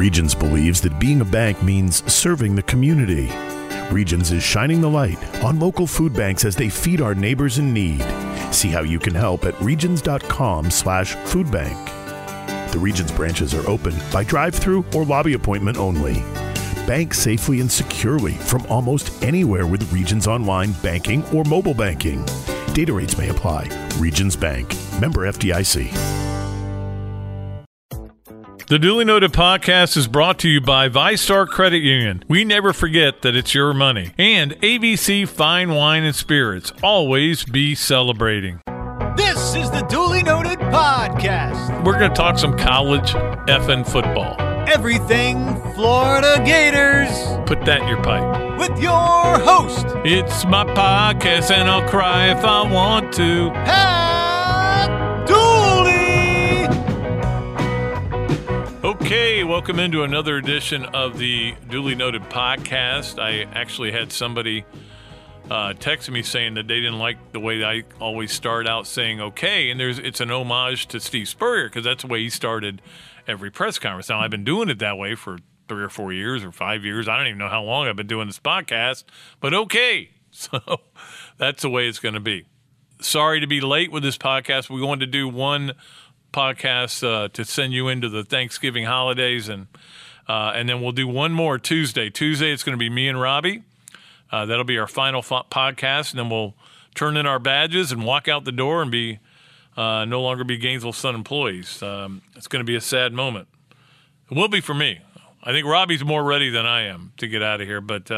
Regions believes that being a bank means serving the community. Regions is shining the light on local food banks as they feed our neighbors in need. See how you can help at regions.com/foodbank. The Regions branches are open by drive-thru or lobby appointment only. Bank safely and securely from almost anywhere with Regions online banking or mobile banking. Data rates may apply. Regions Bank. Member FDIC. The Dooley Noted Podcast is brought to you by VyStar Credit Union. We never forget that it's your money. And ABC Fine Wine and Spirits. Always be celebrating. This is the Dooley Noted Podcast. We're going to talk some college effing football. Everything Florida Gators. Put that in your pipe. With your host. It's my podcast and I'll cry if I want to. Pat Dooley. Okay, welcome into another edition of the Dooley Noted Podcast. I actually had somebody text me saying that they didn't like the way I always start out saying okay, and it's an homage to Steve Spurrier because that's the way he started every press conference. Now, I've been doing it that way for 3 or 4 years or 5 years. I don't even know how long I've been doing this podcast, but okay. So that's the way it's going to be. Sorry to be late with this podcast. We wanted to do one podcast to send you into the Thanksgiving holidays, and then we'll do one more Tuesday. Tuesday, it's going to be me and Robbie. That'll be our final podcast, and then we'll turn in our badges and walk out the door and be no longer be Gainesville Sun employees. It's going to be a sad moment. It will be for me. I think Robbie's more ready than I am to get out of here, but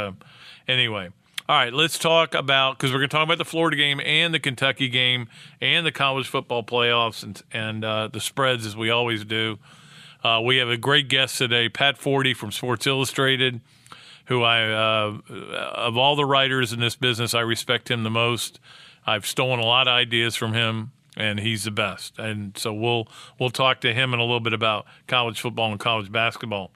anyway. All right, let's talk about, because we're going to talk about the Florida game and the Kentucky game and the college football playoffs and the spreads, as we always do. We have a great guest today, Pat Forde from Sports Illustrated, who of all the writers in this business, I respect him the most. I've stolen a lot of ideas from him, and he's the best. And so we'll talk to him in a little bit about college football and college basketball.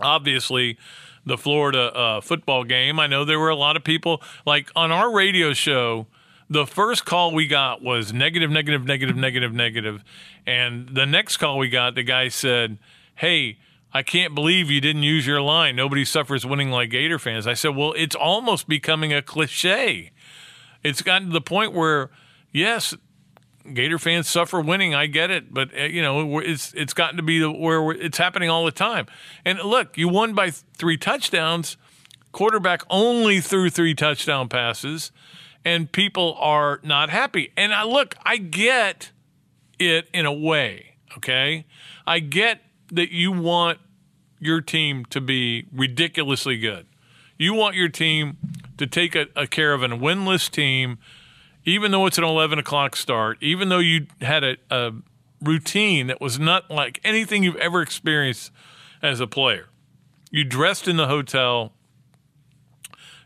Obviously, the Florida football game. I know there were a lot of people, like on our radio show, the first call we got was negative. And the next call we got, the guy said, hey, I can't believe you didn't use your line. Nobody suffers winning like Gator fans. I said, well, it's almost becoming a cliche. It's gotten to the point where, yes, Gator fans suffer winning. I get it. But, you know, it's gotten to be where it's happening all the time. And, look, you won by 3 touchdowns. Quarterback only threw 3 touchdown passes. And people are not happy. And, I get it in a way, okay? I get that you want your team to be ridiculously good. You want your team to take a care of a winless team. Even though it's an 11 o'clock start, even though you had a routine that was not like anything you've ever experienced as a player, you dressed in the hotel,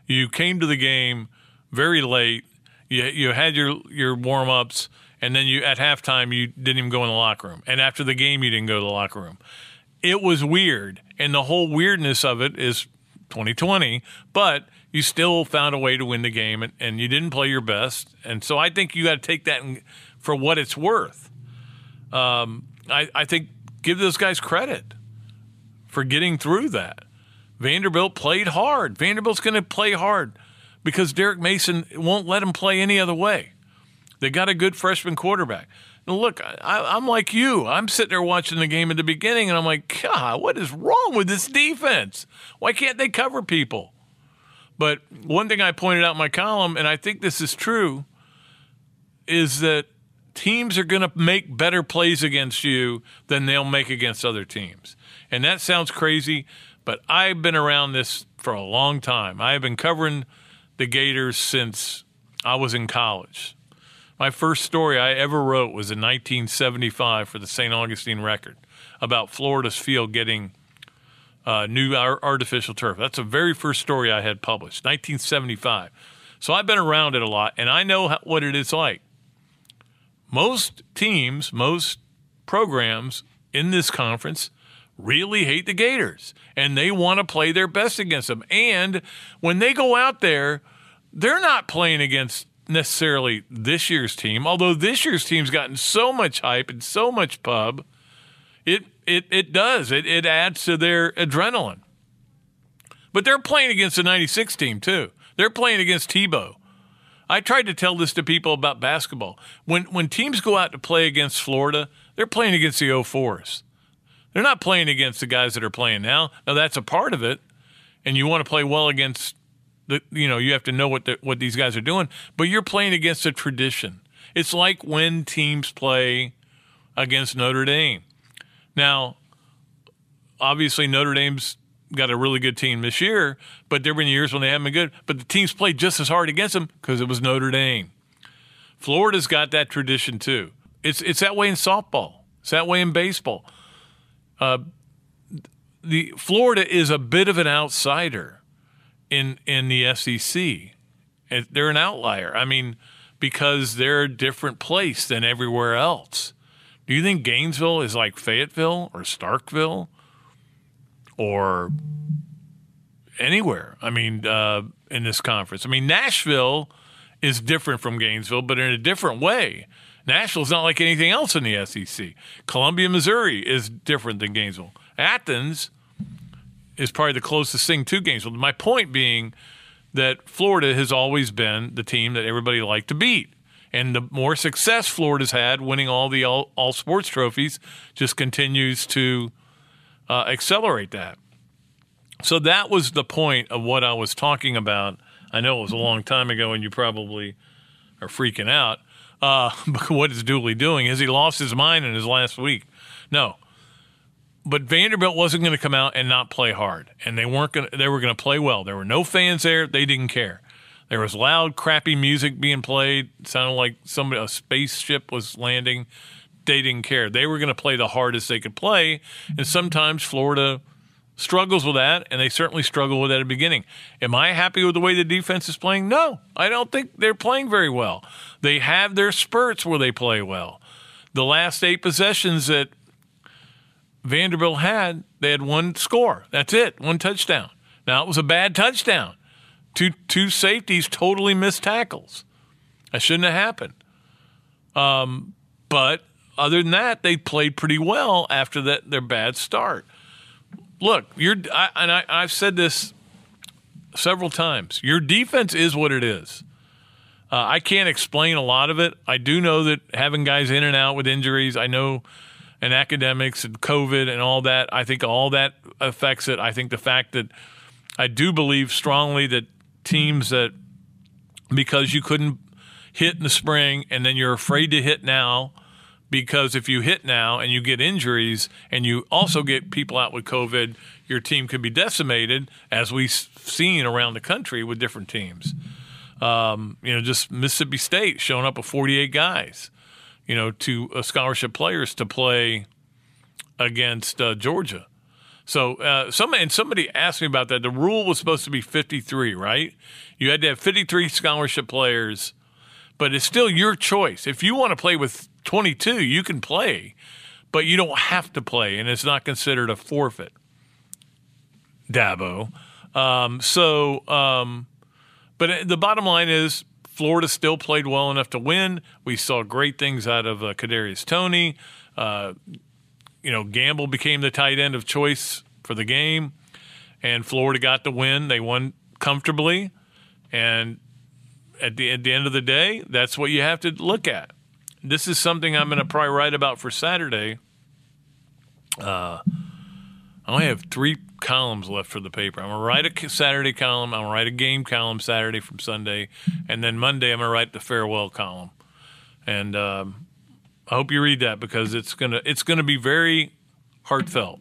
you came to the game very late, you had your warm-ups, and then you at halftime you didn't even go in the locker room. And after the game, you didn't go to the locker room. It was weird, and the whole weirdness of it is 2020, but you still found a way to win the game, and you didn't play your best. And so I think you got to take that for what it's worth. I think give those guys credit for getting through that. Vanderbilt played hard. Vanderbilt's going to play hard because Derek Mason won't let him play any other way. They got a good freshman quarterback. And look, I'm like you. I'm sitting there watching the game at the beginning, and I'm like, God, what is wrong with this defense? Why can't they cover people? But one thing I pointed out in my column, and I think this is true, is that teams are going to make better plays against you than they'll make against other teams. And that sounds crazy, but I've been around this for a long time. I have been covering the Gators since I was in college. My first story I ever wrote was in 1975 for the St. Augustine Record about Florida's field getting new artificial turf. That's the very first story I had published, 1975. So I've been around it a lot, and I know what it is like. Most teams, most programs in this conference really hate the Gators, and they want to play their best against them. And when they go out there, they're not playing against necessarily this year's team, although this year's team's gotten so much hype and so much pub. It does. It adds to their adrenaline. But they're playing against the 96 team, too. They're playing against Tebow. I tried to tell this to people about basketball. When teams go out to play against Florida, they're playing against the 04s. They're not playing against the guys that are playing now. Now, that's a part of it, and you want to play well against the, you know, you have to know what these guys are doing, but you're playing against a tradition. It's like when teams play against Notre Dame. Now, obviously Notre Dame's got a really good team this year, but there have been years when they haven't been good. But the teams played just as hard against them because it was Notre Dame. Florida's got that tradition too. It's that way in softball. It's that way in baseball. The Florida is a bit of an outsider in the SEC. They're an outlier. I mean, because they're a different place than everywhere else. Do you think Gainesville is like Fayetteville or Starkville? Or anywhere, I mean, in this conference. I mean, Nashville is different from Gainesville, but in a different way. Nashville's not like anything else in the SEC. Columbia, Missouri is different than Gainesville. Athens is probably the closest thing to Gainesville. My point being that Florida has always been the team that everybody liked to beat. And the more success Florida's had winning all the all sports trophies just continues to accelerate that. So that was the point of what I was talking about. I know it was a long time ago, and you probably are freaking out. But what is Dooley doing? Has he lost his mind in his last week? No. But Vanderbilt wasn't going to come out and not play hard, and they weren't going. They were going to play well. There were no fans there. They didn't care. There was loud, crappy music being played. It sounded like a spaceship was landing. They didn't care. They were going to play the hardest they could play, and sometimes Florida struggles with that, and they certainly struggle with that at the beginning. Am I happy with the way the defense is playing? No, I don't think they're playing very well. They have their spurts where they play well. The last 8 possessions that Vanderbilt had, they had one score. That's it, one touchdown. Now, it was a bad touchdown. Two safeties totally missed tackles. That shouldn't have happened. But other than that, they played pretty well after that their bad start. Look, I've said this several times. Your defense is what it is. I can't explain a lot of it. I do know that having guys in and out with injuries, I know, and academics and COVID and all that, I think all that affects it. I think the fact that I do believe strongly that teams that because you couldn't hit in the spring and then you're afraid to hit now, because if you hit now and you get injuries and you also get people out with COVID, your team could be decimated, as we've seen around the country with different teams. Just Mississippi State showing up with 48 guys, to scholarship players to play against Georgia. So somebody asked me about that. The rule was supposed to be 53, right? You had to have 53 scholarship players, but it's still your choice. If you want to play with 22, you can play, but you don't have to play, and it's not considered a forfeit. Dabo. But the bottom line is Florida still played well enough to win. We saw great things out of Kadarius Toney. Gamble became the tight end of choice for the game, and Florida got the win. They won comfortably, and at the end of the day, that's what you have to look at. This is something I'm going to probably write about for Saturday. I only have 3 columns left for the paper. I'm going to write a Saturday column. I'm going to write a game column Saturday from Sunday. And then Monday, I'm going to write the farewell column. And I hope you read that because it's going to be very heartfelt,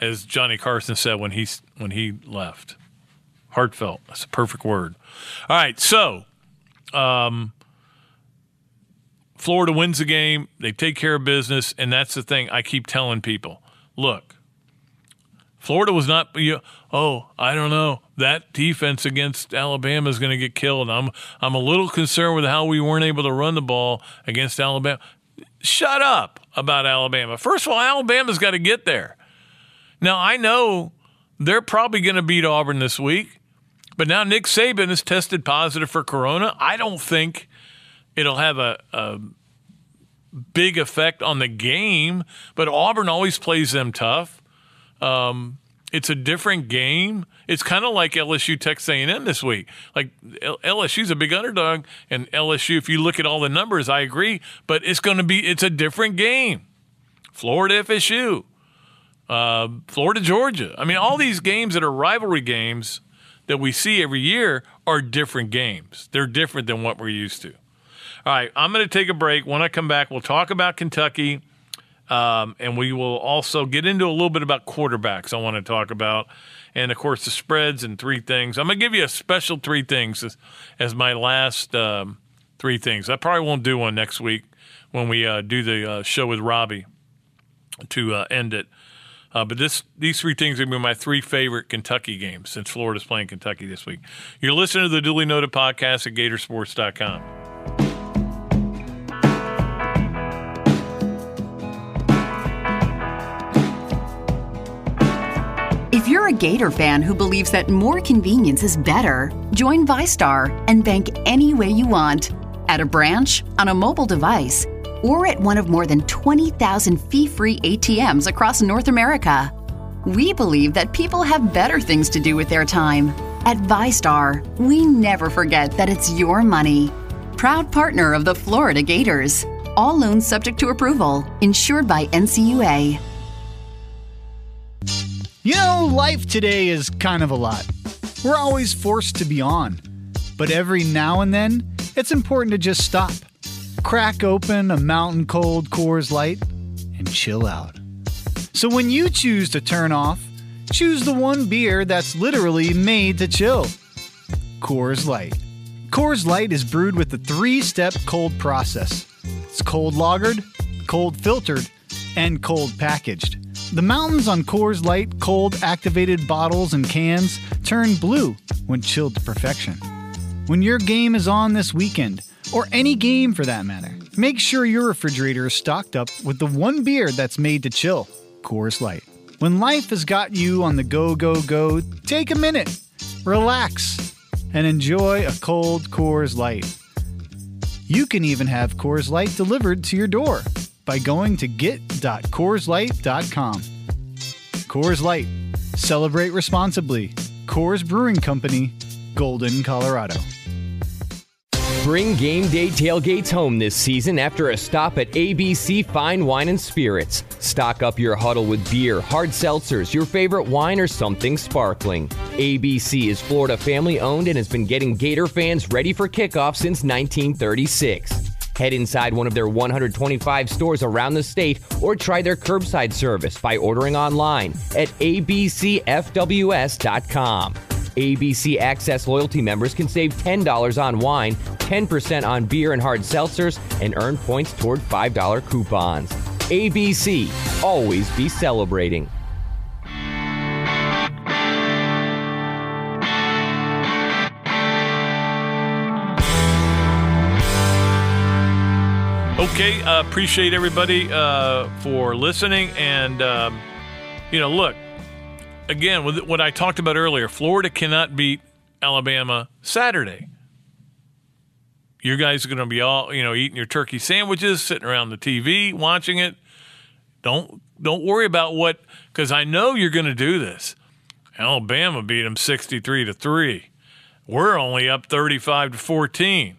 as Johnny Carson said when he left. Heartfelt. That's a perfect word. All right, so Florida wins the game, they take care of business, and that's the thing I keep telling people. Look, Florida was not, I don't know, that defense against Alabama is going to get killed. I'm a little concerned with how we weren't able to run the ball against Alabama. Shut up about Alabama. First of all, Alabama's got to get there. Now, I know they're probably going to beat Auburn this week, but now Nick Saban is tested positive for corona. I don't think it'll have a big effect on the game, but Auburn always plays them tough. It's a different game. It's kind of like LSU Texas A&M this week. Like LSU's a big underdog, and LSU, if you look at all the numbers, I agree, but it's a different game. Florida FSU, Florida Georgia. I mean, all these games that are rivalry games that we see every year are different games. They're different than what we're used to. All right, I'm going to take a break. When I come back, we'll talk about Kentucky, and we will also get into a little bit about quarterbacks I want to talk about, and, of course, the spreads and three things. I'm going to give you a special three things as my last three things. I probably won't do one next week when we do the show with Robbie to end it. But these three things are going to be my three favorite Kentucky games since Florida's playing Kentucky this week. You're listening to the Dooley Noted Podcast at GatorSports.com. If you're a Gator fan who believes that more convenience is better, join VyStar and bank any way you want. At a branch, on a mobile device, or at one of more than 20,000 fee-free ATMs across North America. We believe that people have better things to do with their time. At VyStar, we never forget that it's your money. Proud partner of the Florida Gators. All loans subject to approval. Insured by NCUA. You know, life today is kind of a lot. We're always forced to be on. But every now and then, it's important to just stop. Crack open a mountain cold Coors Light and chill out. So when you choose to turn off, choose the one beer that's literally made to chill. Coors Light. Coors Light is brewed with the three-step cold process. It's cold lagered, cold filtered, and cold packaged. The mountains on Coors Light cold activated bottles and cans turn blue when chilled to perfection. When your game is on this weekend, or any game for that matter, make sure your refrigerator is stocked up with the one beer that's made to chill, Coors Light. When life has got you on the go, go, go, take a minute, relax, and enjoy a cold Coors Light. You can even have Coors Light delivered to your door by going to get.coorslight.com. Coors Light. Celebrate responsibly. Coors Brewing Company, Golden, Colorado. Bring game day tailgates home this season after a stop at ABC Fine Wine and Spirits. Stock up your huddle with beer, hard seltzers, your favorite wine, or something sparkling. ABC is Florida family owned and has been getting Gator fans ready for kickoff since 1936. Head inside one of their 125 stores around the state or try their curbside service by ordering online at abcfws.com. ABC Access loyalty members can save $10 on wine, 10% on beer and hard seltzers, and earn points toward $5 coupons. ABC, always be celebrating. Okay, appreciate everybody for listening. And, look. Again, with what I talked about earlier, Florida cannot beat Alabama Saturday. You guys are going to be all, eating your turkey sandwiches, sitting around the TV, watching it. Don't worry about because I know you're going to do this. Alabama beat them 63-3. We're only up 35-14.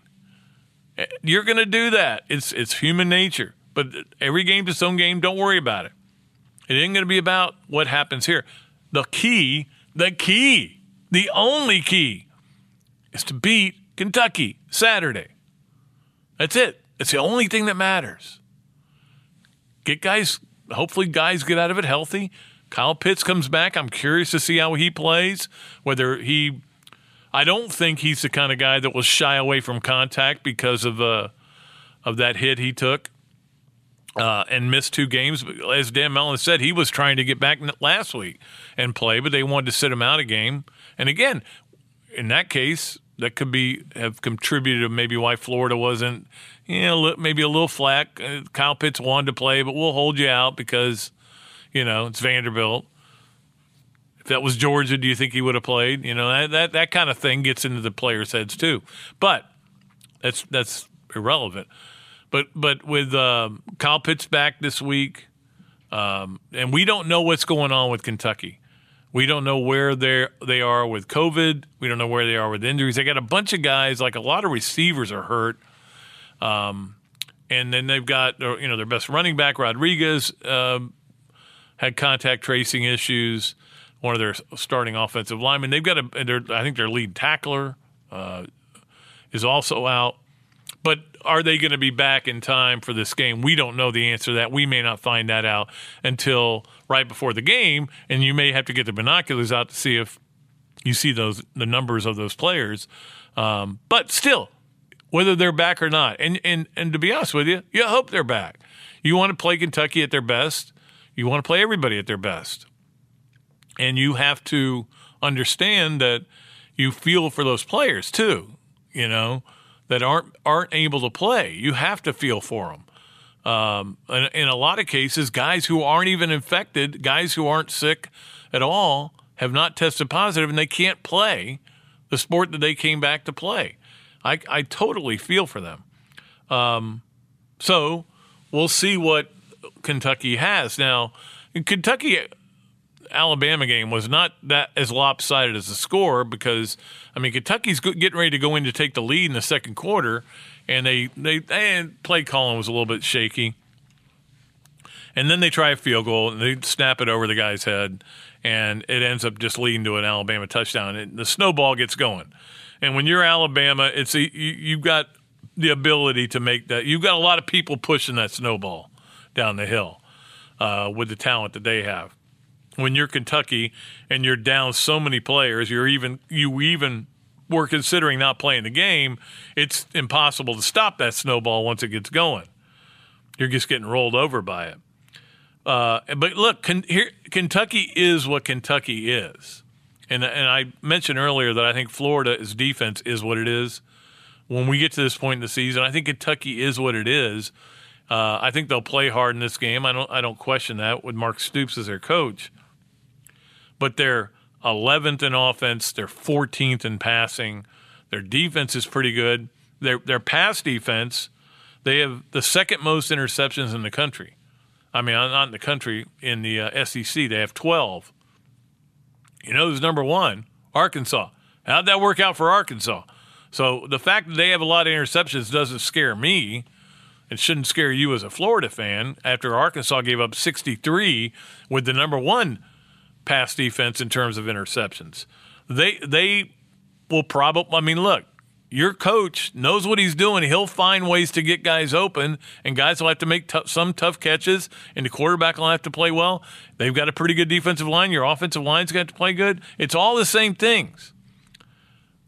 You're going to do that. It's human nature. But every game's its own game. Don't worry about it. It ain't going to be about what happens here. The only key is to beat Kentucky Saturday. That's it. It's the only thing that matters. Hopefully guys get out of it healthy. Kyle Pitts comes back. I'm curious to see how he plays, I don't think he's the kind of guy that will shy away from contact because of that hit he took. And missed two games. As Dan Mullen said, he was trying to get back last week and play, but they wanted to sit him out a game. And again, in that case, that could have contributed to maybe why Florida wasn't, maybe a little flack. Kyle Pitts wanted to play, but we'll hold you out because, it's Vanderbilt. If that was Georgia, do you think he would have played? That kind of thing gets into the players' heads too. But that's irrelevant. But with Kyle Pitts back this week, and we don't know what's going on with Kentucky. We don't know where they are with COVID. We don't know where they are with injuries. They got a bunch of guys, like a lot of receivers are hurt. And then they've got, you know, their best running back, Rodriguez, had contact tracing issues. One of their starting offensive linemen. They've got I think their lead tackler is also out. But are they going to be back in time for this game? We don't know the answer to that. We may not find that out until right before the game, and you may have to get the binoculars out to see if you see the numbers of those players. But still, whether they're back or not, and to be honest with you, you hope they're back. You want to play Kentucky at their best. You want to play everybody at their best. And you have to understand that you feel for those players too, you know, that aren't able to play. You have to feel for them. In a lot of cases, guys who aren't even infected, guys who aren't sick at all, have not tested positive, and they can't play the sport that they came back to play. I totally feel for them. So we'll see what Kentucky has. Now, Kentucky-Alabama game was not that as lopsided as the score because, I mean, Kentucky's getting ready to go in to take the lead in the second quarter, and they play calling was a little bit shaky. And then they try a field goal, and they snap it over the guy's head, and it ends up just leading to an Alabama touchdown. And the snowball gets going. And when you're Alabama, you've got the ability to make that. You've got a lot of people pushing that snowball down the hill with the talent that they have. When you're Kentucky and you're down so many players, you even were considering not playing the game, it's impossible to stop that snowball once it gets going. You're just getting rolled over by it. But look, Kentucky is what Kentucky is. And I mentioned earlier that I think Florida's defense is what it is. When we get to this point in the season, I think Kentucky is what it is. I think they'll play hard in this game. I don't question that with Mark Stoops as their coach. But they're 11th in offense. They're 14th in passing. Their defense is pretty good. Their pass defense, they have the second most interceptions in the country. I mean, not in the country, in the SEC. They have 12. You know who's number one? Arkansas. How'd that work out for Arkansas? So the fact that they have a lot of interceptions doesn't scare me. It shouldn't scare you as a Florida fan after Arkansas gave up 63 with the number one pass defense in terms of interceptions. They will probably – I mean, look, your coach knows what he's doing. He'll find ways to get guys open, and guys will have to make some tough catches, and the quarterback will have to play well. They've got a pretty good defensive line. Your offensive line's got to play good. It's all the same things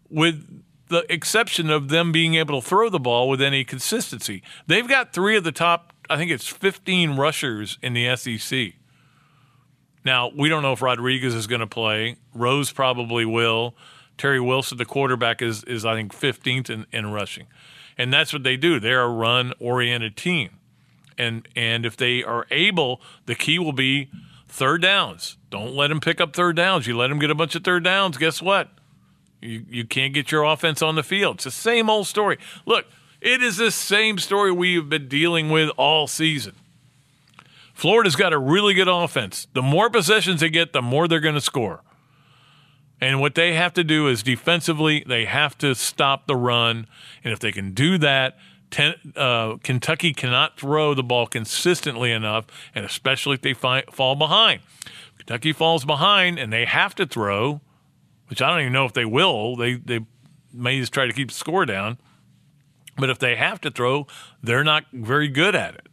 with the exception of them being able to throw the ball with any consistency. They've got three of the top, I think it's 15 rushers in the SEC. Now, we don't know if Rodriguez is going to play. Rose probably will. Terry Wilson, the quarterback, is I think, 15th in rushing. And that's what they do. They're a run-oriented team. And if they are able, the key will be third downs. Don't let them pick up third downs. You let them get a bunch of third downs, guess what? You can't get your offense on the field. It's the same old story. Look, it is the same story we've been dealing with all season. Florida's got a really good offense. The more possessions they get, the more they're going to score. And what they have to do is defensively, they have to stop the run. And if they can do that, Kentucky cannot throw the ball consistently enough, and especially if they fall behind. Kentucky falls behind, and they have to throw, which I don't even know if they will. They may just try to keep the score down. But if they have to throw, they're not very good at it,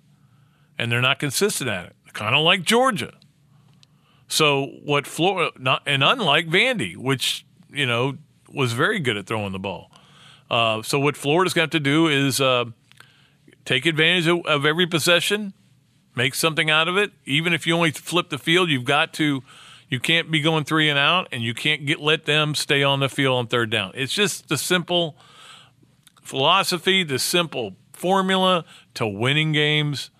and they're not consistent at it, kind of like Georgia. So what Florida – and unlike Vandy, which, you know, was very good at throwing the ball. So what Florida's got to do is take advantage of every possession, make something out of it. Even if you only flip the field, you've got to – you can't be going three and out, and you can't let them stay on the field on third down. It's just the simple philosophy, the simple formula to winning games,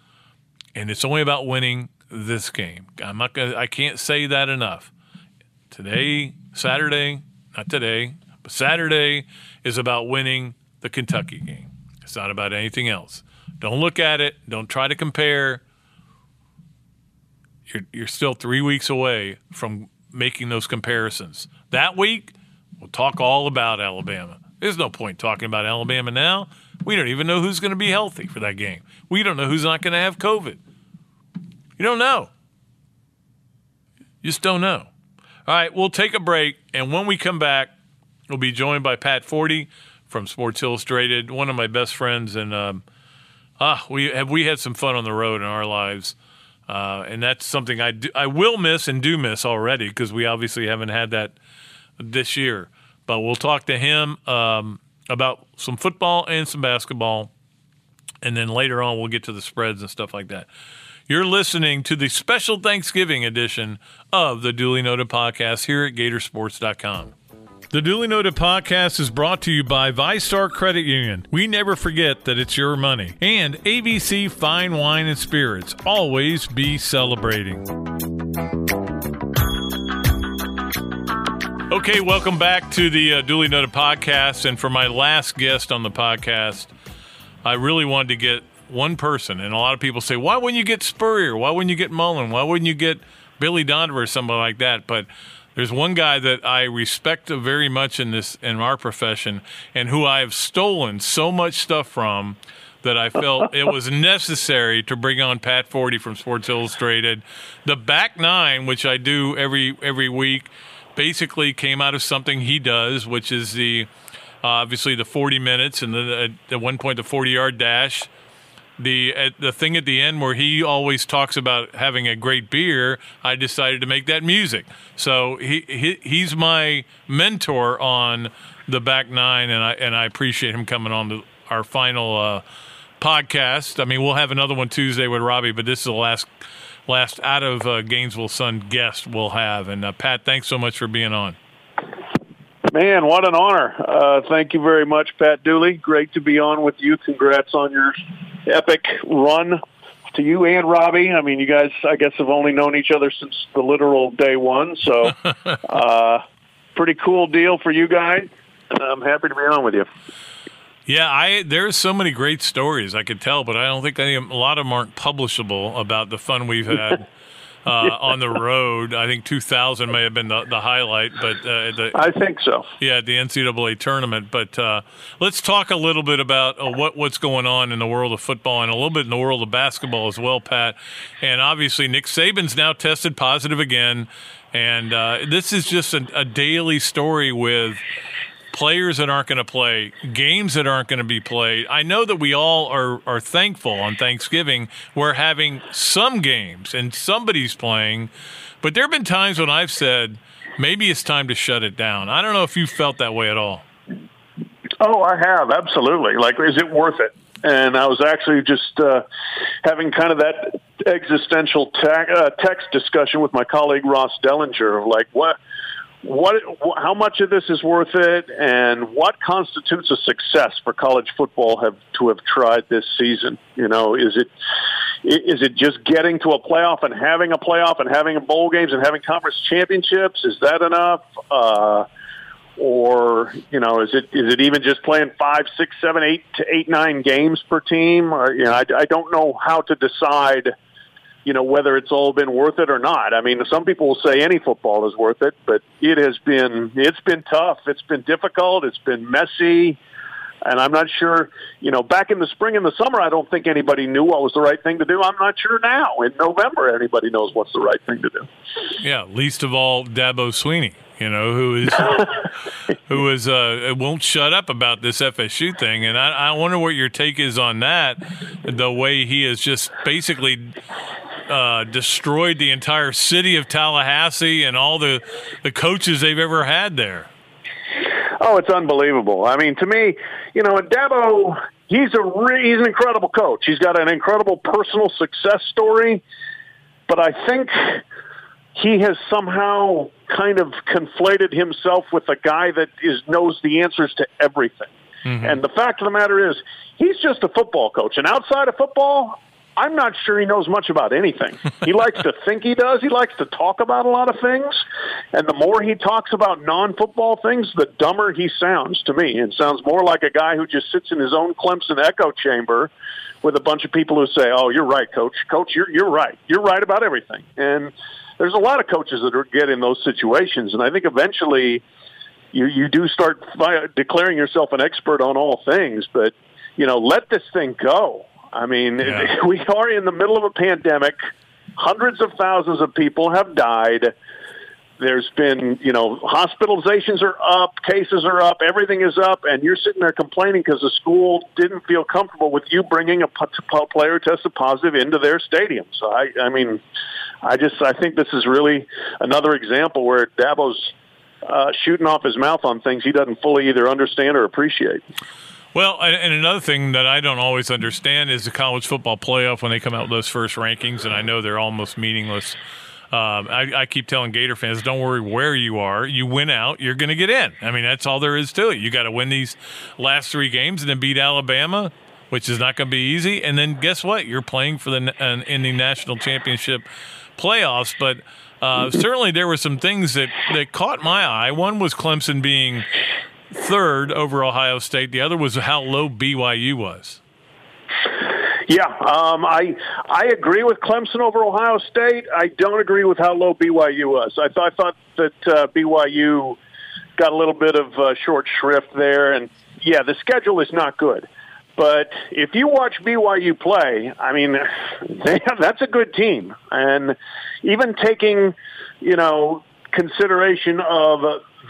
and it's only about winning this game. I can't say that enough. Saturday is about winning the Kentucky game. It's not about anything else. Don't look at it. Don't try to compare. You're still 3 weeks away from making those comparisons. That week, we'll talk all about Alabama. There's no point talking about Alabama now. We don't even know who's going to be healthy for that game. We don't know who's not going to have COVID. You don't know. You just don't know. All right, we'll take a break, and when we come back, we'll be joined by Pat Forde from Sports Illustrated, one of my best friends, and we had some fun on the road in our lives. And that's something I will miss already, because we obviously haven't had that this year. But we'll talk to him about some football and some basketball, and then later on we'll get to the spreads and stuff like that. You're listening to the special Thanksgiving edition of the Dooley Noted Podcast here at GatorSports.com. The Dooley Noted Podcast is brought to you by VyStar Credit Union. We never forget that it's your money. And ABC Fine Wine and Spirits. Always be celebrating. Okay, welcome back to the Dooley Noted Podcast. And for my last guest on the podcast, I really wanted to get one person. And a lot of people say, why wouldn't you get Spurrier? Why wouldn't you get Mullen? Why wouldn't you get Billy Donovan or something like that? But there's one guy that I respect very much in our profession, and who I have stolen so much stuff from that I felt it was necessary to bring on Pat Forde from Sports Illustrated. The Back Nine, which I do every week, basically came out of something he does, which is obviously the 40 minutes and then at one point the 40-yard dash. The thing at the end where he always talks about having a great beer, I decided to make that music. So he's my mentor on the Back Nine, and I appreciate him coming on to our final podcast. I mean, we'll have another one Tuesday with Robbie, but this is the last out of Gainesville Sun guest we'll have. And Pat, thanks so much for being on. Man, what an honor. Thank you very much, Pat Dooley. Great to be on with you. Congrats on your epic run to you and Robbie. I mean, you guys, I guess, have only known each other since the literal day one. So pretty cool deal for you guys. I'm happy to be on with you. Yeah, there's so many great stories I could tell, but I don't think a lot of them aren't publishable about the fun we've had. On the road, I think 2000 may have been the highlight, but I think so. Yeah, at the NCAA tournament. But let's talk a little bit about what's going on in the world of football and a little bit in the world of basketball as well, Pat. And obviously, Nick Saban's now tested positive again, and this is just a daily story with players that aren't going to play, games that aren't going to be played. I know that we all are thankful on Thanksgiving we're having some games and somebody's playing, but there have been times when I've said maybe it's time to shut it down. I don't know if you felt that way at all. Oh, I have, absolutely. Like, is it worth it? And I was actually just having kind of that existential text discussion with my colleague Ross Dellinger of like, what, how much of this is worth it, and what constitutes a success for college football to have tried this season? You know, is it just getting to a playoff and having bowl games and having conference championships? Is that enough? Or, you know, is it even just playing 5, 6, 7, 8 to 8, 9 games per team? Or, you know, I don't know how to decide, you know, whether it's all been worth it or not. I mean, some people will say any football is worth it, but it's been tough. It's been difficult. It's been messy. And I'm not sure, you know, back in the spring and the summer, I don't think anybody knew what was the right thing to do. I'm not sure now in November anybody knows what's the right thing to do. Yeah, least of all Dabo Sweeney, you know, who won't shut up about this FSU thing. And I wonder what your take is on that, the way he has just basically destroyed the entire city of Tallahassee and all the coaches they've ever had there. Oh, it's unbelievable. I mean, to me, you know, Dabo, he's an incredible coach. He's got an incredible personal success story, but I think he has somehow kind of conflated himself with a guy that knows the answers to everything. Mm-hmm. And the fact of the matter is, he's just a football coach. And outside of football, I'm not sure he knows much about anything. He likes to think he does. He likes to talk about a lot of things. And the more he talks about non-football things, the dumber he sounds to me. It sounds more like a guy who just sits in his own Clemson echo chamber with a bunch of people who say, "Oh, you're right, coach. Coach, you're right. You're right about everything." And there's a lot of coaches that are get in those situations, and I think eventually you do start by declaring yourself an expert on all things. But let this thing go. I mean, we are in the middle of a pandemic. Hundreds of thousands of people have died. There's been, hospitalizations are up, cases are up, everything is up, and you're sitting there complaining because the school didn't feel comfortable with you bringing a player tested positive into their stadium. So, I think this is really another example where Dabo's shooting off his mouth on things he doesn't fully either understand or appreciate. Well, and another thing that I don't always understand is the college football playoff when they come out with those first rankings, and I know they're almost meaningless. I keep telling Gator fans, don't worry where you are. You win out, you're going to get in. I mean, that's all there is to it. You got to win these last three games and then beat Alabama, which is not going to be easy. And then guess what? You're playing for in the national championship playoffs. But certainly there were some things that caught my eye. One was Clemson being third over Ohio State. The other was how low BYU was. Yeah, I agree with Clemson over Ohio State. I don't agree with how low BYU was. I thought that BYU got a little bit of short shrift there. And, yeah, the schedule is not good. But if you watch BYU play, I mean, that's a good team. And even taking, consideration of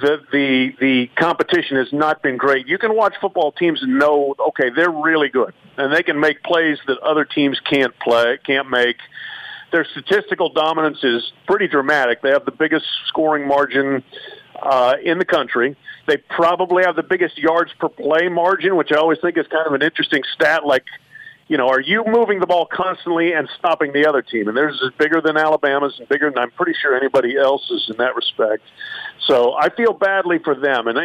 the competition has not been great. You can watch football teams and know, okay, they're really good, and they can make plays that other teams can't make. Their statistical dominance is pretty dramatic. They have the biggest scoring margin in the country. They probably have the biggest yards per play margin, which I always think is kind of an interesting stat. Like, are you moving the ball constantly and stopping the other team? And theirs is bigger than Alabama's and bigger than I'm pretty sure anybody else's in that respect. So I feel badly for them. And,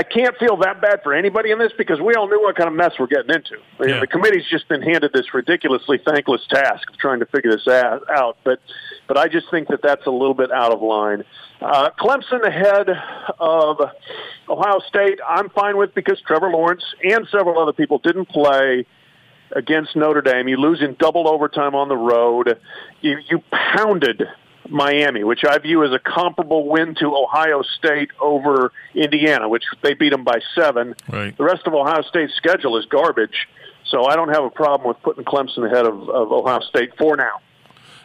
I can't feel that bad for anybody in this because we all knew what kind of mess we're getting into. Yeah. The committee's just been handed this ridiculously thankless task of trying to figure this out. But I just think that that's a little bit out of line. Clemson ahead of Ohio State, I'm fine with because Trevor Lawrence and several other people didn't play against Notre Dame. You lose in double overtime on the road. You pounded Miami, which I view as a comparable win to Ohio State over Indiana, which they beat them by 7. Right. The rest of Ohio State's schedule is garbage, so I don't have a problem with putting Clemson ahead of Ohio State for now.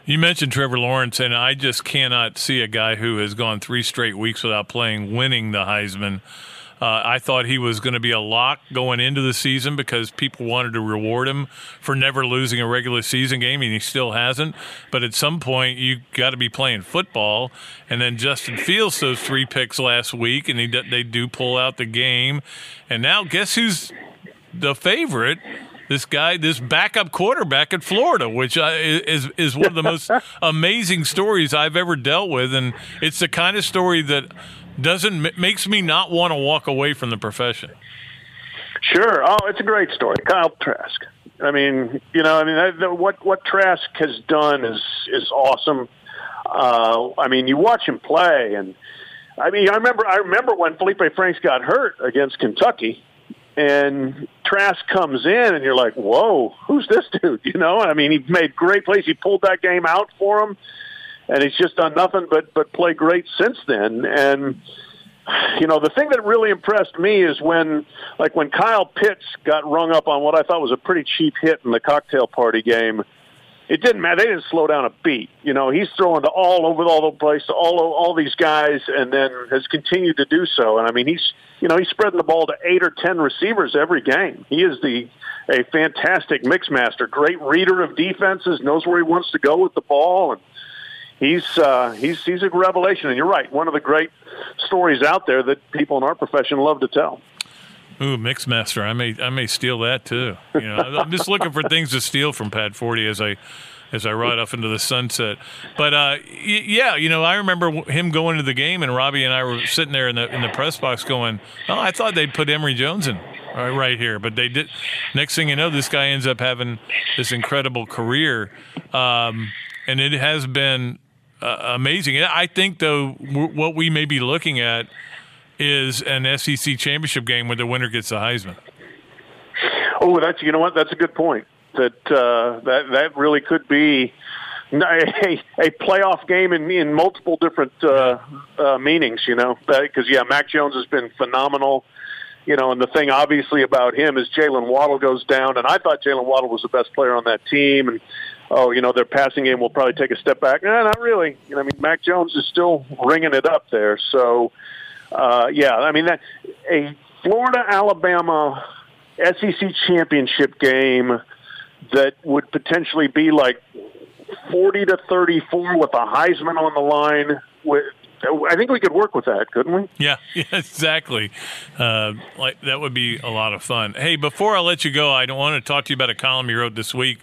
You mentioned Trevor Lawrence, and I just cannot see a guy who has gone 3 straight weeks without playing winning the Heisman. I thought he was going to be a lock going into the season because people wanted to reward him for never losing a regular season game, and he still hasn't. But at some point, you got to be playing football. And then Justin Fields those 3 picks last week, and they do pull out the game. And now guess who's the favorite? This guy, this backup quarterback at Florida, which is one of the most amazing stories I've ever dealt with. And it's the kind of story that makes me not want to walk away from the profession. Sure. Oh, it's a great story. Kyle Trask. What Trask has done is awesome. You watch him play. And I remember when Felipe Franks got hurt against Kentucky, and Trask comes in, and you're like, whoa, who's this dude? He made great plays. He pulled that game out for him, and he's just done nothing but play great since then. And, the thing that really impressed me is when Kyle Pitts got rung up on what I thought was a pretty cheap hit in the cocktail party game, it didn't matter. They didn't slow down a beat. He's throwing to all over all the place, to all these guys, and then has continued to do so. And he's spreading the ball to 8 or 10 receivers every game. He is a fantastic mix master, great reader of defenses, knows where he wants to go with the ball, and he's a revelation. And you're right, one of the great stories out there that people in our profession love to tell. Ooh, Mixmaster. I may steal that too. I'm just looking for things to steal from Pat Forde as I ride off into the sunset. But I remember him going to the game, and Robbie and I were sitting there in the press box going, "Oh, I thought they'd put Emory Jones in right here, but they did." Next thing you know, this guy ends up having this incredible career, and it has been amazing. I think though what we may be looking at is an SEC championship game where the winner gets the Heisman. Oh, that's, you know what? That's a good point. That really could be a playoff game in multiple different meanings, you know, because, yeah, Mac Jones has been phenomenal. You know, and the thing obviously about him is Jaylen Waddle goes down, and I thought Jaylen Waddle was the best player on that team. And, oh, you know, their passing game will probably take a step back. No, not really. You know, I mean, Mac Jones is still ringing it up there. So, yeah, I mean, a Florida-Alabama SEC championship game that would potentially be like 40-34 with a Heisman on the line with – I think we could work with that, couldn't we? Yeah, exactly. That would be a lot of fun. Hey, before I let you go, I want to talk to you about a column you wrote this week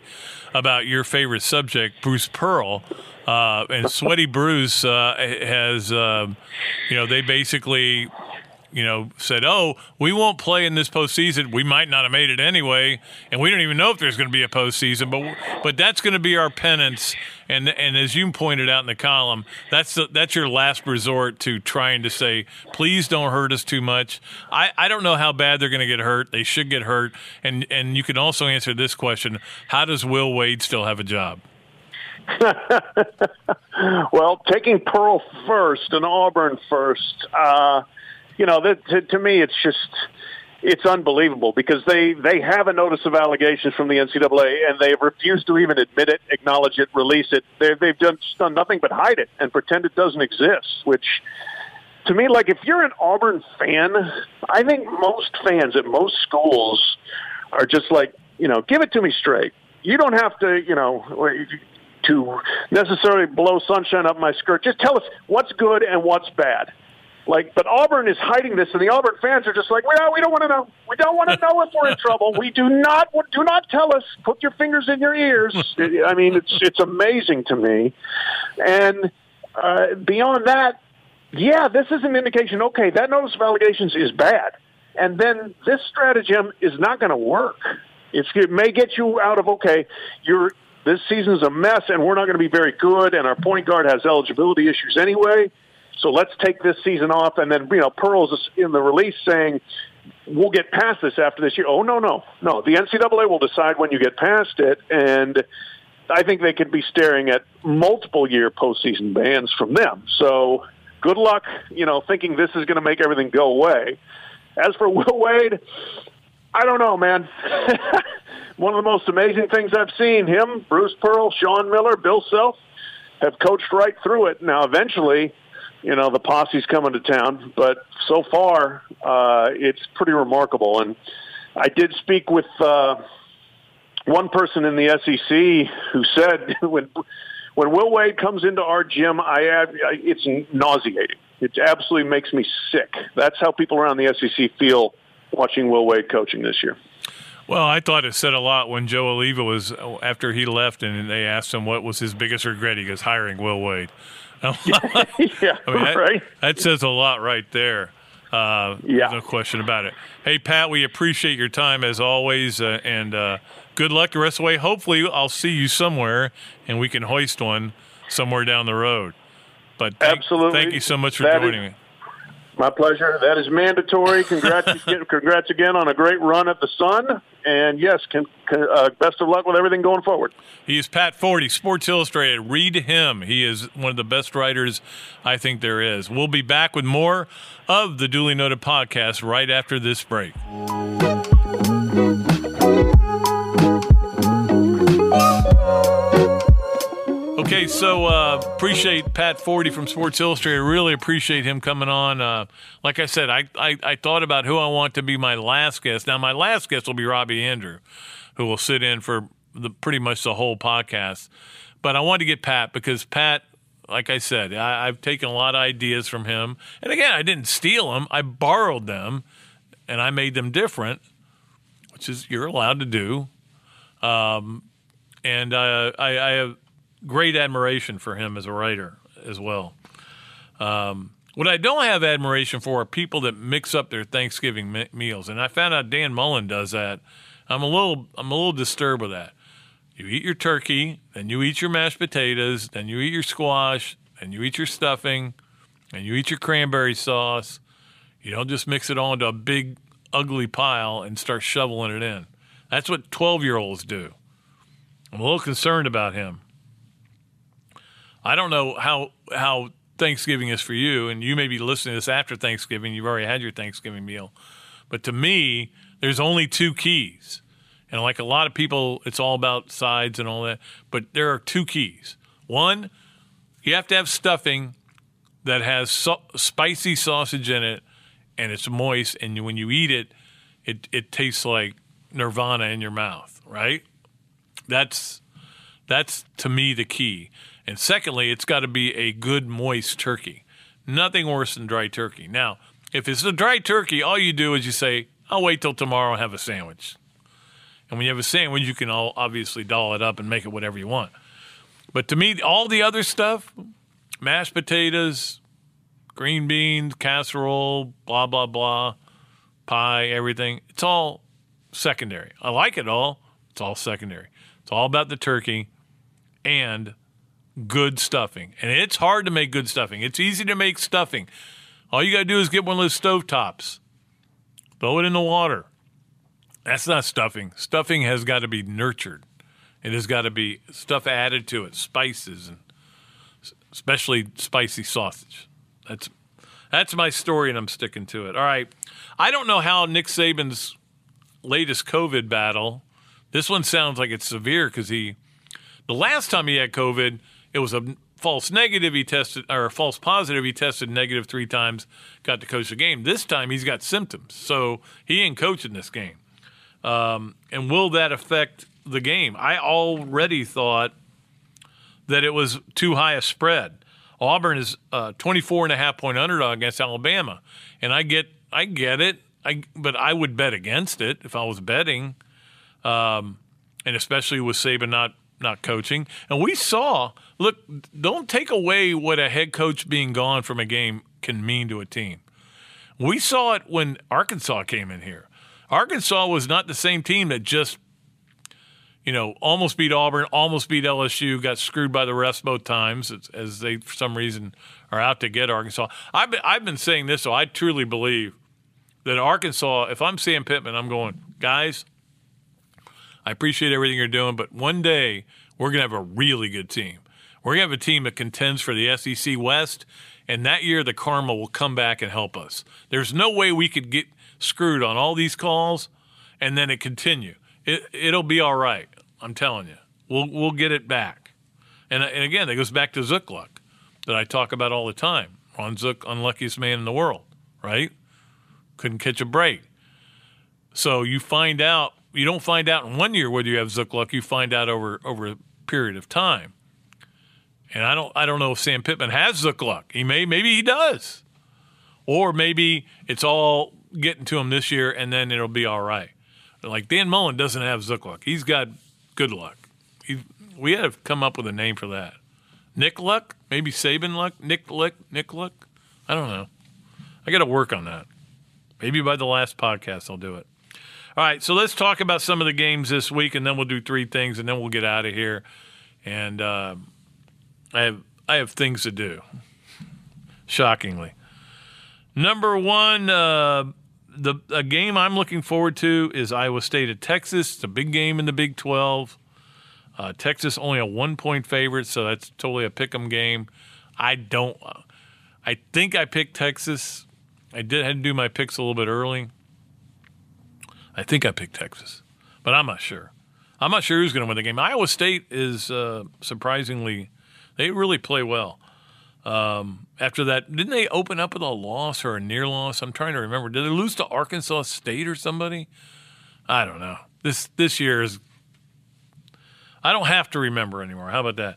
about your favorite subject, Bruce Pearl. And Sweaty Bruce has, you know, they basically, you know, said, oh, we won't play in this postseason. We might not have made it anyway, and we don't even know if there's going to be a postseason. But that's going to be our penance. And as you pointed out in the column, that's your last resort to trying to say, please don't hurt us too much. I don't know how bad they're going to get hurt. They should get hurt. And you can also answer this question, how does Will Wade still have a job? Well, taking Pearl first and Auburn first, you know, to me, it's just – it's unbelievable because they have a notice of allegations from the NCAA, and they have refused to even admit it, acknowledge it, release it. They've done nothing but hide it and pretend it doesn't exist, which to me, like, if you're an Auburn fan, I think most fans at most schools are just like, you know, give it to me straight. You don't have to, you know – to necessarily blow sunshine up my skirt. Just tell us what's good and what's bad. Like, but Auburn is hiding this, and the Auburn fans are just like, well, we don't want to know. We don't want to know if we're in trouble. We do not tell us. Put your fingers in your ears. I mean, it's amazing to me. And beyond that, yeah, this is an indication, okay, that notice of allegations is bad. And then this stratagem is not going to work. It may get you out of, okay, this season's a mess, and we're not going to be very good, and our point guard has eligibility issues anyway. So let's take this season off, and then, you know, Pearl's in the release saying, we'll get past this after this year. Oh, no. The NCAA will decide when you get past it, and I think they could be staring at multiple-year postseason bans from them. So good luck, you know, thinking this is going to make everything go away. As for Will Wade, I don't know, man. One of the most amazing things I've seen, him, Bruce Pearl, Sean Miller, Bill Self, have coached right through it. Now, eventually, you know, the posse's coming to town, but so far it's pretty remarkable. And I did speak with one person in the SEC who said when Will Wade comes into our gym, it's nauseating. It absolutely makes me sick. That's how people around the SEC feel watching Will Wade coaching this year. Well, I thought it said a lot when Joe Oliva was, after he left, and they asked him what was his biggest regret. He goes, hiring Will Wade. Yeah, I mean, right. That says a lot right there. Yeah. No question about it. Hey, Pat, we appreciate your time as always, and good luck the rest of the way. Hopefully I'll see you somewhere, and we can hoist one somewhere down the road. But thank you so much for joining me. My pleasure. That is mandatory. Congrats again on a great run at the Sun. And, yes, best of luck with everything going forward. He is Pat Forde, Sports Illustrated. Read him. He is one of the best writers I think there is. We'll be back with more of the Dooley Noted Podcast right after this break. Okay, so appreciate Pat Forde from Sports Illustrated. Really appreciate him coming on. Like I said, I thought about who I want to be my last guest. Now, my last guest will be Robbie Andrew, who will sit in for pretty much the whole podcast. But I wanted to get Pat because Pat, like I said, I've taken a lot of ideas from him. And, again, I didn't steal them. I borrowed them, and I made them different, which is you're allowed to do. And I have – great admiration for him as a writer as well. What I don't have admiration for are people that mix up their Thanksgiving meals, and I found out Dan Mullen does that. I'm a little disturbed with that. You eat your turkey, then you eat your mashed potatoes, then you eat your squash, then you eat your stuffing, and you eat your cranberry sauce. You don't just mix it all into a big, ugly pile and start shoveling it in. That's what 12-year-olds do. I'm a little concerned about him. I don't know how Thanksgiving is for you, and you may be listening to this after Thanksgiving. You've already had your Thanksgiving meal. But to me, there's only two keys. And like a lot of people, it's all about sides and all that. But there are two keys. One, you have to have stuffing that has spicy sausage in it, and it's moist. And when you eat it, it tastes like nirvana in your mouth, right? That's to me, the key. And secondly, it's got to be a good, moist turkey. Nothing worse than dry turkey. Now, if it's a dry turkey, all you do is you say, I'll wait till tomorrow and have a sandwich. And when you have a sandwich, you can all obviously doll it up and make it whatever you want. But to me, all the other stuff, mashed potatoes, green beans, casserole, blah, blah, blah, pie, everything, it's all secondary. I like it all. It's all secondary. It's all about the turkey and good stuffing. And it's hard to make good stuffing. It's easy to make stuffing. All you got to do is get one of those stovetops. Throw it in the water. That's not stuffing. Stuffing has got to be nurtured. It has got to be stuff added to it, spices, and especially spicy sausage. That's my story, and I'm sticking to it. All right. I don't know how Nick Saban's latest COVID battle, this one sounds like it's severe because the last time he had COVID, it was a false negative. He tested, or a false positive. He tested negative 3 times, got to coach the game. This time he's got symptoms, so he ain't coaching this game. And will that affect the game? I already thought that it was too high a spread. Auburn is 24.5-point underdog against Alabama, and I get it. But I would bet against it if I was betting, and especially with Saban not coaching. And we saw, look, don't take away what a head coach being gone from a game can mean to a team. We saw it when Arkansas came in here. Arkansas was not the same team that just, almost beat Auburn, almost beat LSU, got screwed by the refs both times as they, for some reason, are out to get Arkansas. I've been saying this, so I truly believe that Arkansas, if I'm Sam Pittman, I'm going, guys, I appreciate everything you're doing, but one day we're going to have a really good team. We're going to have a team that contends for the SEC West, and that year the karma will come back and help us. There's no way we could get screwed on all these calls and then it continue. It'll be all right, I'm telling you. We'll get it back. And again, that goes back to Zook luck that I talk about all the time. Ron Zook, unluckiest man in the world, right? Couldn't catch a break. So you don't find out in 1 year whether you have Zook luck, you find out over a period of time. And I don't know if Sam Pittman has Zook luck. He maybe he does. Or maybe it's all getting to him this year and then it'll be all right. Like Dan Mullen doesn't have Zook luck. He's got good luck. We had to come up with a name for that. Nick luck? Maybe Saban luck? Nick luck? I don't know. I got to work on that. Maybe by the last podcast I'll do it. All right, so let's talk about some of the games this week, and then we'll do 3 things, and then we'll get out of here. And I have things to do, shockingly. Number one, a game I'm looking forward to is Iowa State at Texas. It's a big game in the Big 12. Texas only a 1-point favorite, so that's totally a pick'em game. I think I picked Texas. I had to do my picks a little bit early. I think I picked Texas, but I'm not sure. I'm not sure who's going to win the game. Iowa State is surprisingly, they really play well. After that, didn't they open up with a loss or a near loss? I'm trying to remember. Did they lose to Arkansas State or somebody? I don't know. This year is, I don't have to remember anymore. How about that?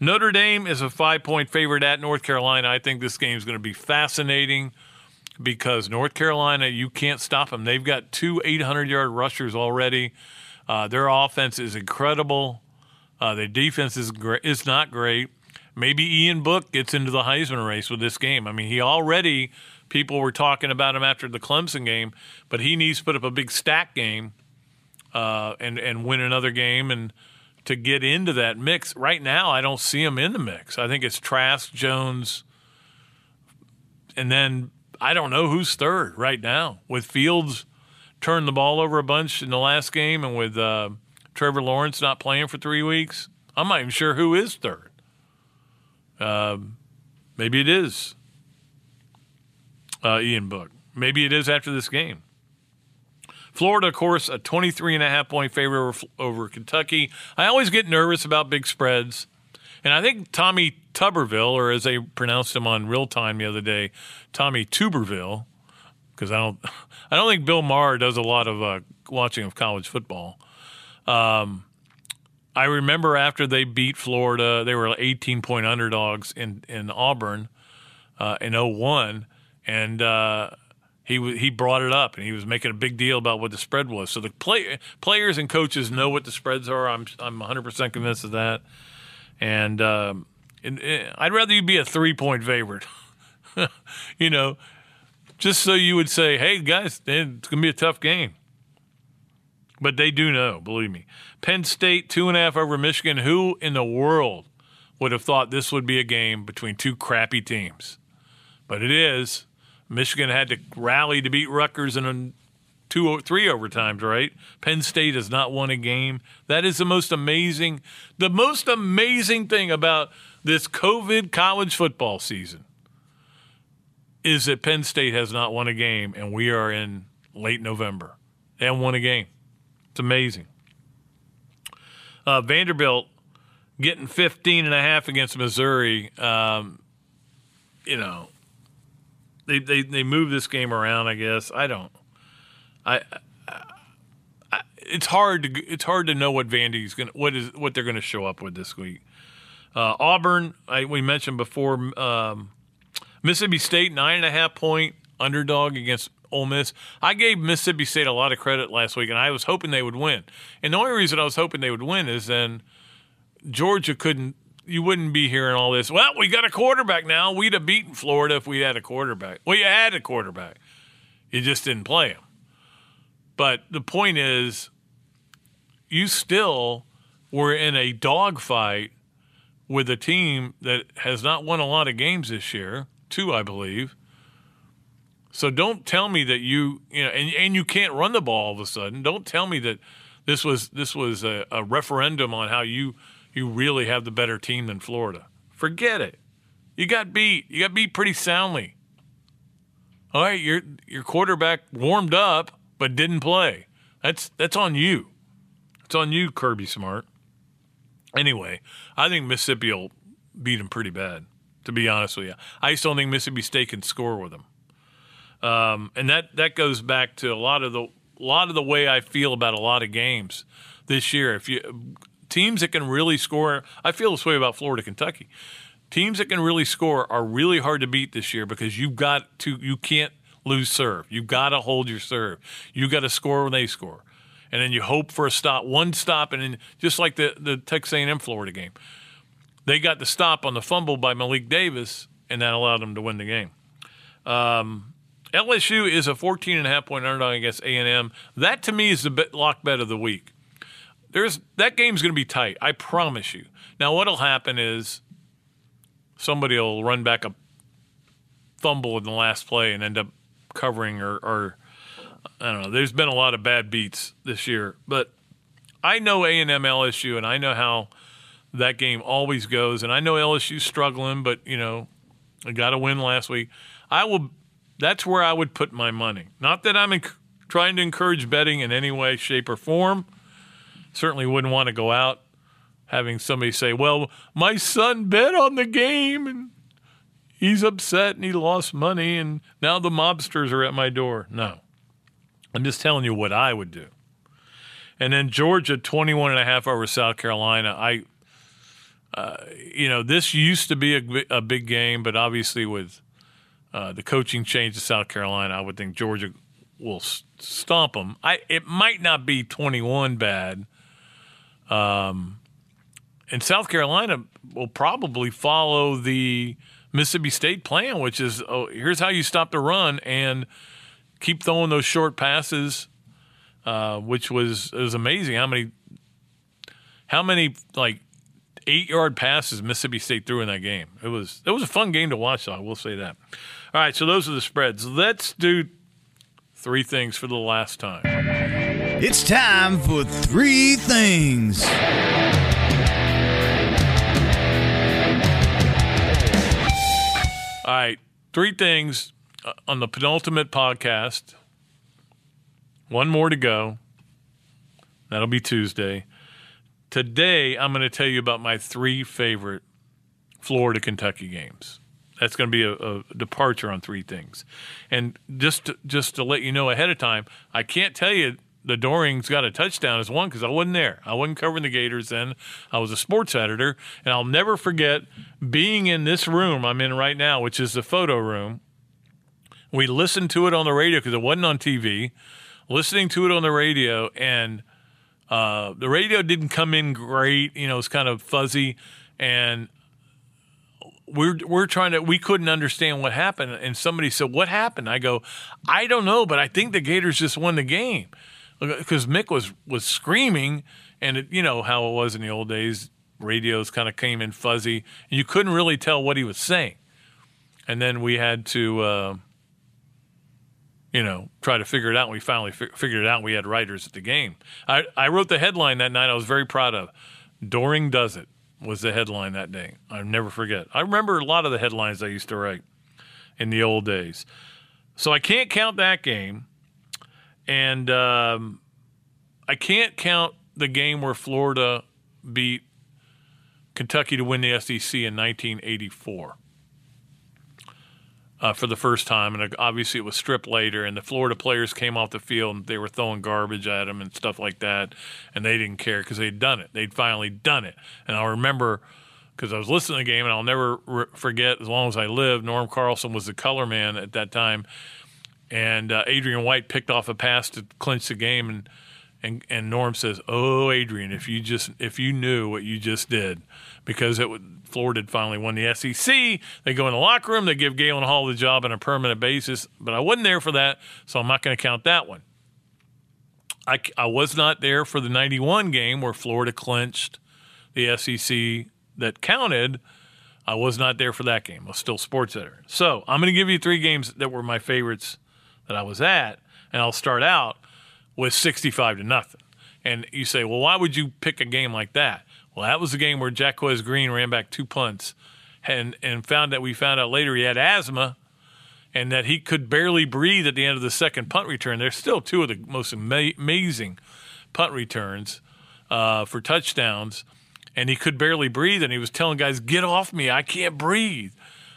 Notre Dame is a 5-point favorite at North Carolina. I think this game is going to be fascinating. Because North Carolina, you can't stop them. They've got 2 800-yard rushers already. Their offense is incredible. Their defense is not great. Maybe Ian Book gets into the Heisman race with this game. I mean, people were talking about him after the Clemson game, but he needs to put up a big stack game and win another game and to get into that mix. Right now, I don't see him in the mix. I think it's Trask, Jones, and then I don't know who's third right now with Fields turned the ball over a bunch in the last game, and with Trevor Lawrence not playing for 3 weeks, I'm not even sure who is third. Maybe it is Ian Book. Maybe it is after this game. Florida, of course, a 23.5-point favorite over Kentucky. I always get nervous about big spreads. And I think Tommy Tuberville, or as they pronounced him on Real Time the other day, Tommy Tuberville, because I don't think Bill Maher does a lot of watching of college football. I remember after they beat Florida, they were 18-point underdogs in Auburn in 2001, and he brought it up, and he was making a big deal about what the spread was. So the players and coaches know what the spreads are. I'm 100% convinced of that. And I'd rather you be a 3-point favorite, you know, just so you would say, hey, guys, it's going to be a tough game. But they do know, believe me. Penn State, 2.5 over Michigan. Who in the world would have thought this would be a game between two crappy teams? But it is. Michigan had to rally to beat Rutgers in 2 or 3 overtimes, right? Penn State has not won a game. That is the most amazing thing about this COVID college football season is that Penn State has not won a game, and we are in late November. They haven't won a game. It's amazing. Vanderbilt getting 15.5 against Missouri. You know, they move this game around, I guess. I don't. It's hard to know what Vandy's what they're gonna show up with this week. Auburn, we mentioned before. Mississippi State, 9.5-point underdog against Ole Miss. I gave Mississippi State a lot of credit last week, and I was hoping they would win. And the only reason I was hoping they would win is then Georgia couldn't. You wouldn't be hearing all this. Well, we got a quarterback now. We'd have beaten Florida if we had a quarterback. Well, you had a quarterback. You just didn't play him. But the point is, you still were in a dogfight with a team that has not won a lot of games this year, 2, I believe. So don't tell me that you know, and you can't run the ball all of a sudden. Don't tell me that this was a referendum on how you really have the better team than Florida. Forget it. You got beat. You got beat pretty soundly. All right, your quarterback warmed up but didn't play. That's on you. It's on you, Kirby Smart. Anyway, I think Mississippi will beat them pretty bad, to be honest with you. I just don't think Mississippi State can score with them. And that goes back to a lot of the way I feel about a lot of games this year. If you teams that can really score, I feel this way about Florida, Kentucky. Teams that can really score are really hard to beat this year because you can't lose serve. You've got to hold your serve. You've got to score when they score. And then you hope for a stop, one stop, and then just like the Texas A&M Florida game. They got the stop on the fumble by Malik Davis, and that allowed them to win the game. LSU is a 14.5-point underdog against A&M. That, to me, is the lock bet of the week. That game's going to be tight, I promise you. Now, what'll happen is somebody will run back a fumble in the last play and end up covering or I don't know. There's been a lot of bad beats this year, but I know A&M LSU, and I know how that game always goes, and I know LSU's struggling, but you know, I got a win last week. That's where I would put my money. Not that I'm trying to encourage betting in any way, shape, or form. Certainly wouldn't want to go out having somebody say, "Well, my son bet on the game, and he's upset, and he lost money, and now the mobsters are at my door." No. I'm just telling you what I would do. And then Georgia, 21.5 over South Carolina. You know, this used to be a big game, but obviously with the coaching change to South Carolina, I would think Georgia will stomp them. It might not be 21 bad. And South Carolina will probably follow the Mississippi State plan, which is, here's how you stop the run and keep throwing those short passes, which was amazing. How many like 8-yard passes Mississippi State threw in that game? It was a fun game to watch, though, I will say that. All right, so those are the spreads. Let's do 3 things for the last time. It's time for three things. All right, three things on the penultimate podcast. One more to go. That'll be Tuesday. Today, I'm going to tell you about my three favorite Florida-Kentucky games. That's going to be a departure on three things. And just to let you know ahead of time, I can't tell you the Doring's got a touchdown as one because I wasn't there. I wasn't covering the Gators then. I was a sports editor, and I'll never forget being in this room I'm in right now, which is the photo room. We listened to it on the radio because it wasn't on TV. Listening to it on the radio, and the radio didn't come in great. You know, it's kind of fuzzy, and we're trying to. We couldn't understand what happened, and somebody said, "What happened?" I go, "I don't know, but I think the Gators just won the game." Because Mick was screaming, and it, you know how it was in the old days. Radios kind of came in fuzzy, and you couldn't really tell what he was saying. And then we had to, try to figure it out. We finally figured it out. We had writers at the game. I wrote the headline that night I was very proud of. Doring Does It was the headline that day. I'll never forget. I remember a lot of the headlines I used to write in the old days. So I can't count that game. And I can't count the game where Florida beat Kentucky to win the SEC in 1984 for the first time. And obviously it was stripped later, and the Florida players came off the field, and they were throwing garbage at them and stuff like that, and they didn't care because they'd done it. They'd finally done it. And I remember because I was listening to the game, and I'll never forget as long as I live, Norm Carlson was the color man at that time. And Adrian White picked off a pass to clinch the game, and Norm says, "Oh, Adrian, if you knew what you just did," because Florida had finally won the SEC. They go in the locker room, they give Galen Hall the job on a permanent basis. But I wasn't there for that, so I'm not going to count that one. I was not there for the 91 game where Florida clinched the SEC that counted. I was not there for that game. I was still sports editor. So I'm going to give you three games that were my favorites that I was at, and I'll start out with 65-0. And you say, well, why would you pick a game like that? Well, that was the game where Jacquez Green ran back two punts and we found out later he had asthma and that he could barely breathe at the end of the second punt return. There's still two of the most amazing punt returns for touchdowns, and he could barely breathe, and he was telling guys, "Get off me, I can't breathe."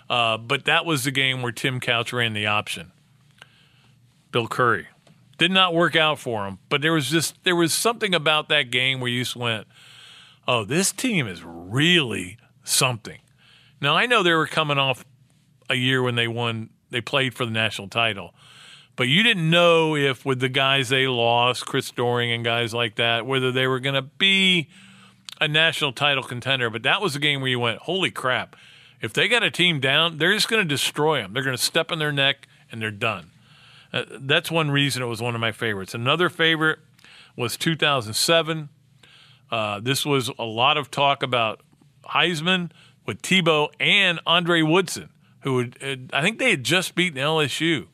But that was the game where Tim Couch ran the option. Bill Curry. Did not work out for him, but there was something about that game where you just went, "Oh, this team is really something." Now, I know they were coming off a year when they played for the national title, but you didn't know if with the guys they lost, Chris Doring and guys like that, whether they were going to be a national title contender. But that was a game where you went, "Holy crap, if they got a team down, they're just going to destroy them. They're going to step on their neck, and they're done." That's one reason it was one of my favorites. Another favorite was 2007. This was a lot of talk about Heisman with Tebow and Andre Woodson, I think they had just beaten LSU.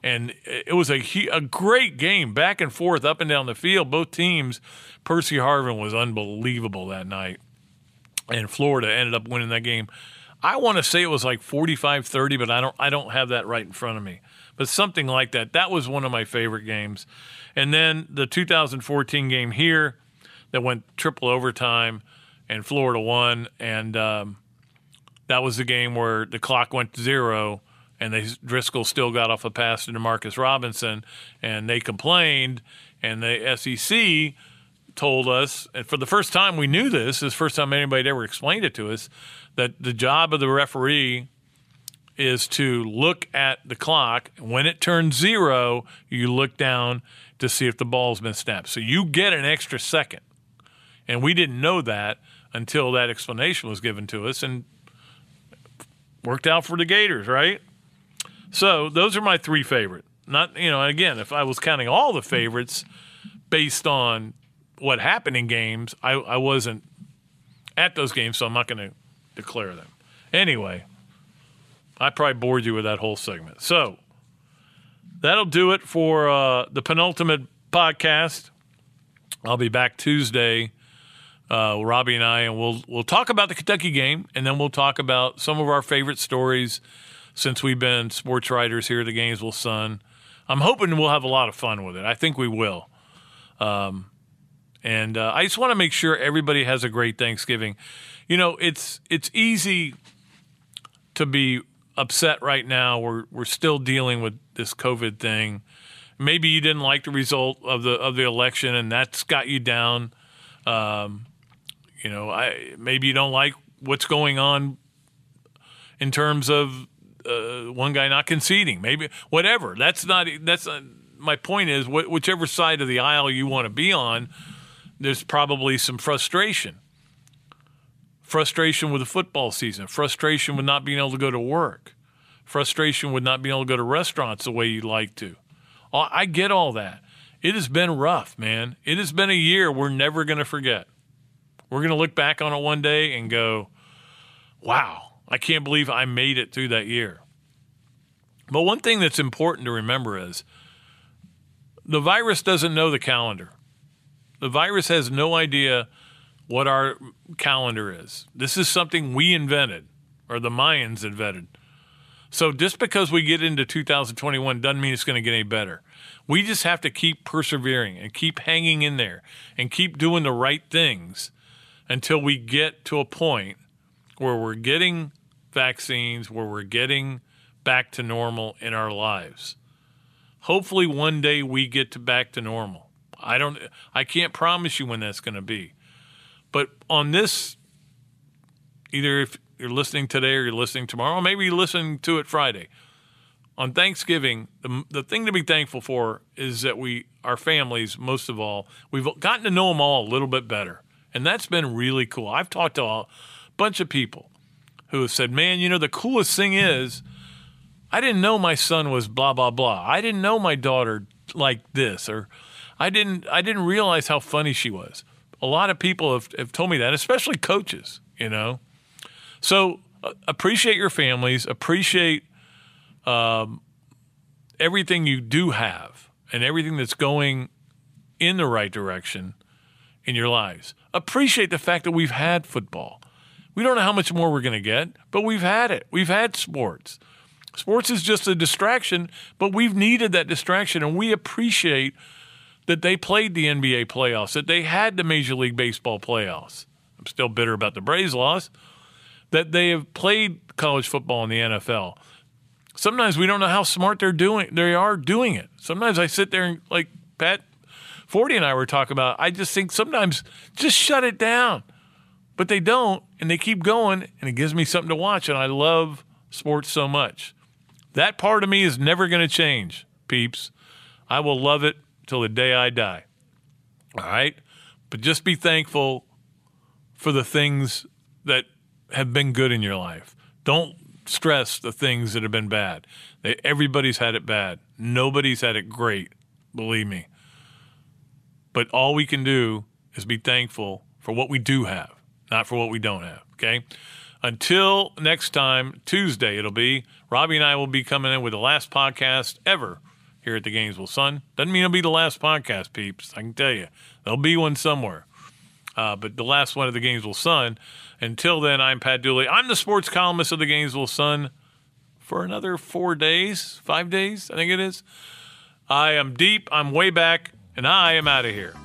And it was a great game, back and forth, up and down the field. Both teams. Percy Harvin was unbelievable that night. And Florida ended up winning that game. I want to say it was like 45-30, but I don't have that right in front of me. But something like that. That was one of my favorite games. And then the 2014 game here that went triple overtime and Florida won. And that was the game where the clock went to zero and Driscoll still got off a pass to DeMarcus Robinson. And they complained. And the SEC told us, and for the first time we knew this is the first time anybody had ever explained it to us, that the job of the referee is to look at the clock. When it turns zero, you look down to see if the ball's been snapped. So you get an extra second. And we didn't know that until that explanation was given to us, and worked out for the Gators, right? So those are my three favorite. Not, again, if I was counting all the favorites based on what happened in games, I wasn't at those games, so I'm not going to declare them. Anyway, I probably bored you with that whole segment. So that'll do it for the penultimate podcast. I'll be back Tuesday, Robbie and I, and we'll talk about the Kentucky game, and then we'll talk about some of our favorite stories since we've been sports writers here at the Gainesville Sun. I'm hoping we'll have a lot of fun with it. I think we will. And I just want to make sure everybody has a great Thanksgiving. You know, it's easy to be upset right now. We're still dealing with this COVID thing. Maybe you didn't like the result of the election, and that's got you down. Maybe you don't like what's going on in terms of one guy not conceding. Maybe whatever. That's not my point. Is whichever side of the aisle you want to be on, there's probably some frustration. Frustration with the football season. Frustration with not being able to go to work. Frustration with not being able to go to restaurants the way you'd like to. I get all that. It has been rough, man. It has been a year we're never going to forget. We're going to look back on it one day and go, wow, I can't believe I made it through that year. But one thing that's important to remember is the virus doesn't know the calendar. The virus has no idea what our calendar is. This is something we invented, or the Mayans invented. So just because we get into 2021 doesn't mean it's going to get any better. We just have to keep persevering and keep hanging in there and keep doing the right things until we get to a point where we're getting vaccines, where we're getting back to normal in our lives. Hopefully one day we get back to normal. I can't promise you when that's going to be. But on this, either if you're listening today or you're listening tomorrow, maybe you're listening to it Friday. On Thanksgiving, the thing to be thankful for is that our families, most of all, we've gotten to know them all a little bit better. And that's been really cool. I've talked to a bunch of people who have said, man, you know, the coolest thing is I didn't know my son was blah, blah, blah. I didn't know my daughter like this, or I didn't realize how funny she was. A lot of people have told me that, especially coaches, you know. So appreciate your families, appreciate everything you do have and everything that's going in the right direction in your lives. Appreciate the fact that we've had football. We don't know how much more we're going to get, but we've had it. We've had sports. Sports is just a distraction, but we've needed that distraction, and we appreciate that they played the NBA playoffs, that they had the Major League Baseball playoffs. I'm still bitter about the Braves loss. That they have played college football in the NFL. Sometimes we don't know how smart they are doing it. Sometimes I sit there and, like Pat Forde and I were talking about, I just think sometimes just shut it down. But they don't, and they keep going, and it gives me something to watch, and I love sports so much. That part of me is never going to change, peeps. I will love it till the day I die. All right? But just be thankful for the things that have been good in your life. Don't stress the things that have been bad. Everybody's had it bad. Nobody's had it great, believe me. But all we can do is be thankful for what we do have, not for what we don't have, okay? Until next time, Tuesday it'll be, Robbie and I will be coming in with the last podcast ever here at the Gainesville Sun. Doesn't mean it'll be the last podcast, peeps. I can tell you. There'll be one somewhere. But the last one of the Gainesville Sun. Until then, I'm Pat Dooley. I'm the sports columnist of the Gainesville Sun for another 5 days, I think it is. I am deep, I'm way back, and I am out of here.